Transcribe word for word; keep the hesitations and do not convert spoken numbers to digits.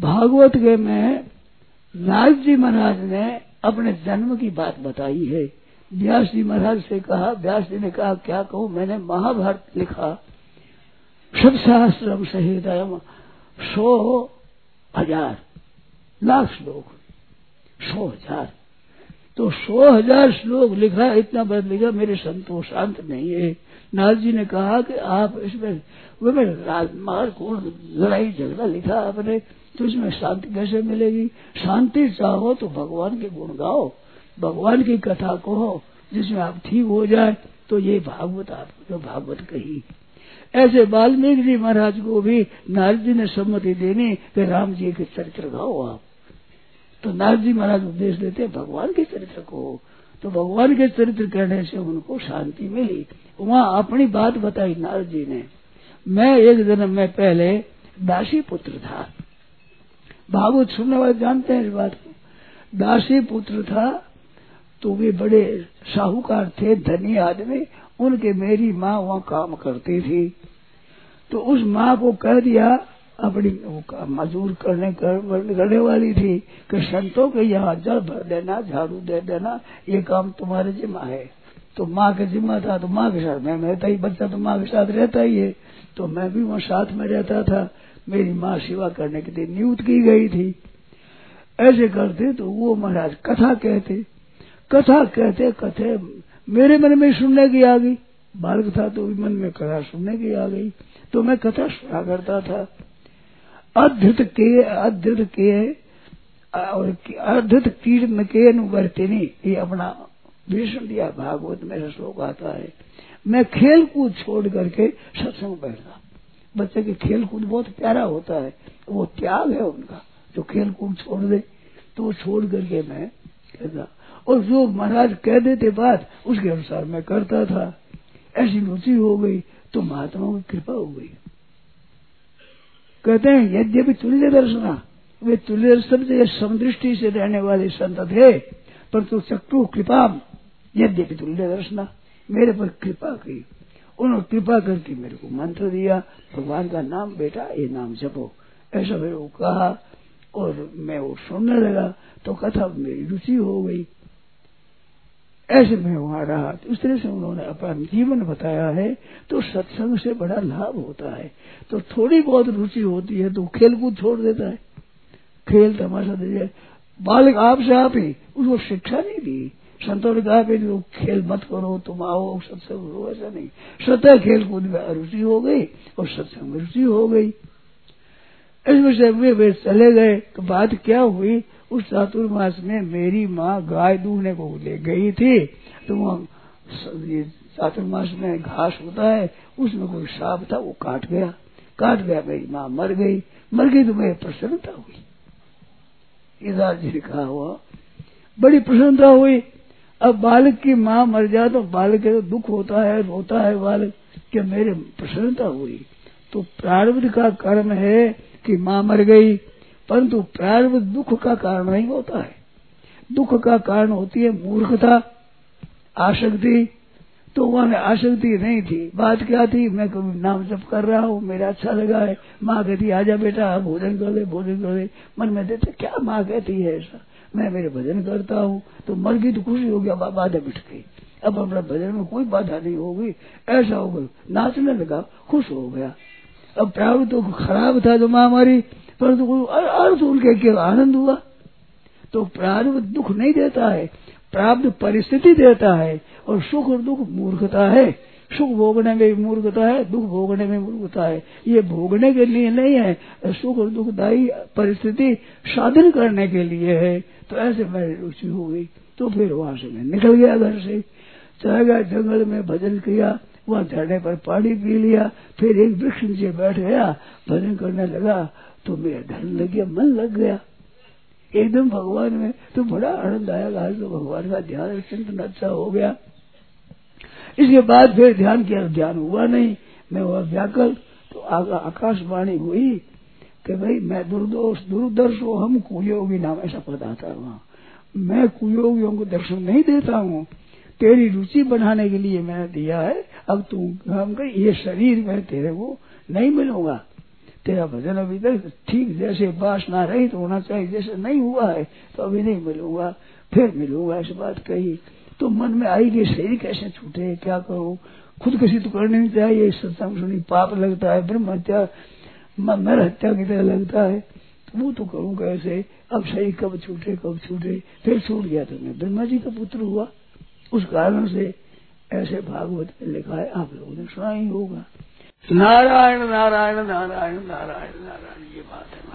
भागवत के में नारद जी महाराज ने अपने जन्म की बात बताई है। व्यास जी महाराज से कहा, व्यास जी ने कहा क्या कहूँ, मैंने महाभारत लिखा शत सहस्रम सहित सौ हजार लाख श्लोक, सौ हजार तो सौ हजार श्लोक लिखा, इतना बड़ा लिखा, मेरे संतोष शांत नहीं है। नारद जी ने कहा कि आप इसमें वे राजमार्ग को लड़ाई झगड़ा लिखा आपने, तो इसमें शांति कैसे मिलेगी? शांति चाहो तो भगवान के गुण गाओ, भगवान की कथा कहो जिसमें आप ठीक हो जाए। तो ये भागवत आपको जो भागवत कही, ऐसे वाल्मीकि जी महाराज को भी नारद जी ने सम्मति देने कि राम जी के चरित्र गाओ आप, तो नारद जी महाराज उपदेश देते भगवान के चरित्र को, तो भगवान के चरित्र कहने से उनको शांति मिली। वहाँ अपनी बात बताई नारद जी ने, मैं एक जन्म में पहले दासी पुत्र था। भागवत सुनने वाले जानते हैं इस बात को। दासी पुत्र था, तो वे बड़े साहूकार थे, धनी आदमी, उनके मेरी माँ वहाँ काम करती थी। तो उस माँ को कह दिया, अपनी मजदूर करने करने वाली थी, कि संतों के यहाँ जल भर देना, झाड़ू दे देना, ये काम तुम्हारे जिम्मा है। तो माँ के जिम्मा था, तो माँ के साथ मैं रहता ही, बच्चा तो माँ के साथ रहता ही है, तो मैं भी वहाँ साथ में रहता था। मेरी माँ सेवा करने के लिए नियुक्त की गई थी। ऐसे करते तो वो महाराज कथा कहते, कथा कहते कथे मेरे मन में सुनने की आ गई, बालक था तो मन में कथा सुनने की आ गई, तो मैं कथा सुना करता था। अद्भुत के अद्भुत के और अद्भुत कीर्तन के अनुवर्तिनी, ये अपना भीषण दिया भागवत में श्लोक आता है। मैं खेल कूद छोड़ करके सत्संग बैठता, बच्चे के खेल कूद बहुत प्यारा होता है, वो त्याग है उनका जो खेल कूद छोड़ दे, तो वो छोड़ करके मैं कहता, और जो महाराज कह देते बात उसके अनुसार मैं करता था। ऐसी रुचि हो गई तो महात्माओं की कृपा हो गई। कहते हैं यद्यपि तुल्य दर्शना, वे तुल्य दर्शन समदृष्टि से रहने वाले संत थे, परंतु चक्रु कृपा यद्यपि तुल्य दर्शना, मेरे पर कृपा की, उन्होंने कृपा करके मेरे को मंत्र दिया, भगवान का नाम बेटा ये नाम जपो, ऐसा मेरे को कहा, और मैं वो सुनने लगा, तो कथा मेरी रुचि हो गई। ऐसे मैं वहाँ रहा, तो इस तरह से उन्होंने अपना जीवन बताया है। तो सत्संग से बड़ा लाभ होता है। तो थोड़ी बहुत रुचि होती है तो खेलकूद छोड़ देता है, खेल तमाशा दे जाए। बालक आपसे आप ही, उसको शिक्षा नहीं दी। संतों ने कहा खेल मत करो, तुम आओ सत्संग करो, ऐसा नहीं, स्वतः खेल कूद में रुचि हो गई और सत्संग में रुचि हो गई। इसमें से वे, वे चले गए। तो बात क्या हुई, उस चातुर्मास में मेरी माँ गाय दूहने को ले गई थी। तो वहाँ ये चातुर्मास में घास होता है, उसमें कोई सांप था, वो काट गया काट गया मेरी माँ मर गई मर गई तो मैं प्रसन्नता हुई, इधर जी ने कहा हुआ बड़ी प्रसन्नता हुई। अब बालक की माँ मर जाए तो बालक के तो दुख होता है, रोता है बालक, कि मेरे प्रसन्नता हुई। तो प्रारब्ध का कर्म है कि माँ मर गई, परंतु प्रारब्ध दुख का कारण नहीं होता है। दुख का कारण होती है मूर्खता, आसक्ति। तो वहां आसक्ति नहीं थी। बात क्या थी, मैं कभी नाम जप कर रहा हूँ, मेरा अच्छा लगा है, माँ कहती आजा बेटा भोजन कर ले भोजन कर ले मन में देते क्या माँ कहती है ऐसा, मैं मेरे भजन करता हूँ। तो मर गई तो खुशी हो गया, बाधा मिट गई, अब अपने भजन में कोई बाधा नहीं होगी, ऐसा हो गया, नाचने लगा, खुश हो गया। अब प्रारब्ध तो खराब था जो माँ हमारी, परंतु कोई अर्थ उनके केवल आनंद हुआ। तो प्रारब्ध दुख नहीं देता है, प्रारब्ध परिस्थिति देता है। और सुख और दुख मूर्खता है, सुख भोगने में भी मूर्खता है, दुख भोगने में मूर्खता है। ये भोगने के लिए नहीं है, सुख और दुखदायी परिस्थिति साधन करने के लिए है। तो ऐसे मेरी रुचि हो गई। तो फिर वहां से मैं निकल गया, घर से चला गया जंगल में, भजन किया, वहाँ झरने पर पानी पी लिया, फिर एक वृक्ष नीचे बैठ गया, भजन करने लगा। तो मेरा धन लग गया, मन लग गया एकदम भगवान में, तो बड़ा आनंद आया। आज तो भगवान का ध्यान चिंतन अच्छा हो गया। इसके बाद फिर ध्यान किया, ध्यान हुआ नहीं, मैं हुआ व्याकल। तो आकाशवाणी हुई कि भाई मैं दुर्दोष दुर्दर्शो हम कुयोगी, नाम ऐसा पद आता है वहाँ, मैं कुयोगियों को दर्शन नहीं देता हूँ, तेरी रुचि बढ़ाने के लिए मैंने दिया है। अब तू हम कर, ये शरीर में तेरे को नहीं मिलूंगा। तेरा भजन अभी तक ठीक जैसे वासना रहित होना चाहिए, जैसे नहीं हुआ है तो अभी नहीं मिलूंगा, फिर मिलूंगा, ऐसी बात कही। तो मन में आई कि शरीर कैसे छूटे, क्या करो, खुद खुदकुशी तो करनी नहीं चाहिए, सत्संग सुनी पाप लगता है, ब्रह्म हत्या नर हत्या की तरह लगता है, तो वो तो करूँ कैसे, अब शरीर कब छूटे कब छूटे, फिर छूट गया तो मैं ब्रह्मा जी का पुत्र हुआ। उस कारण से ऐसे भागवत में लिखा है, आप लोगों ने सुना ही होगा, नारायण नारायण नारायण नारायण नारायण, ये बात है।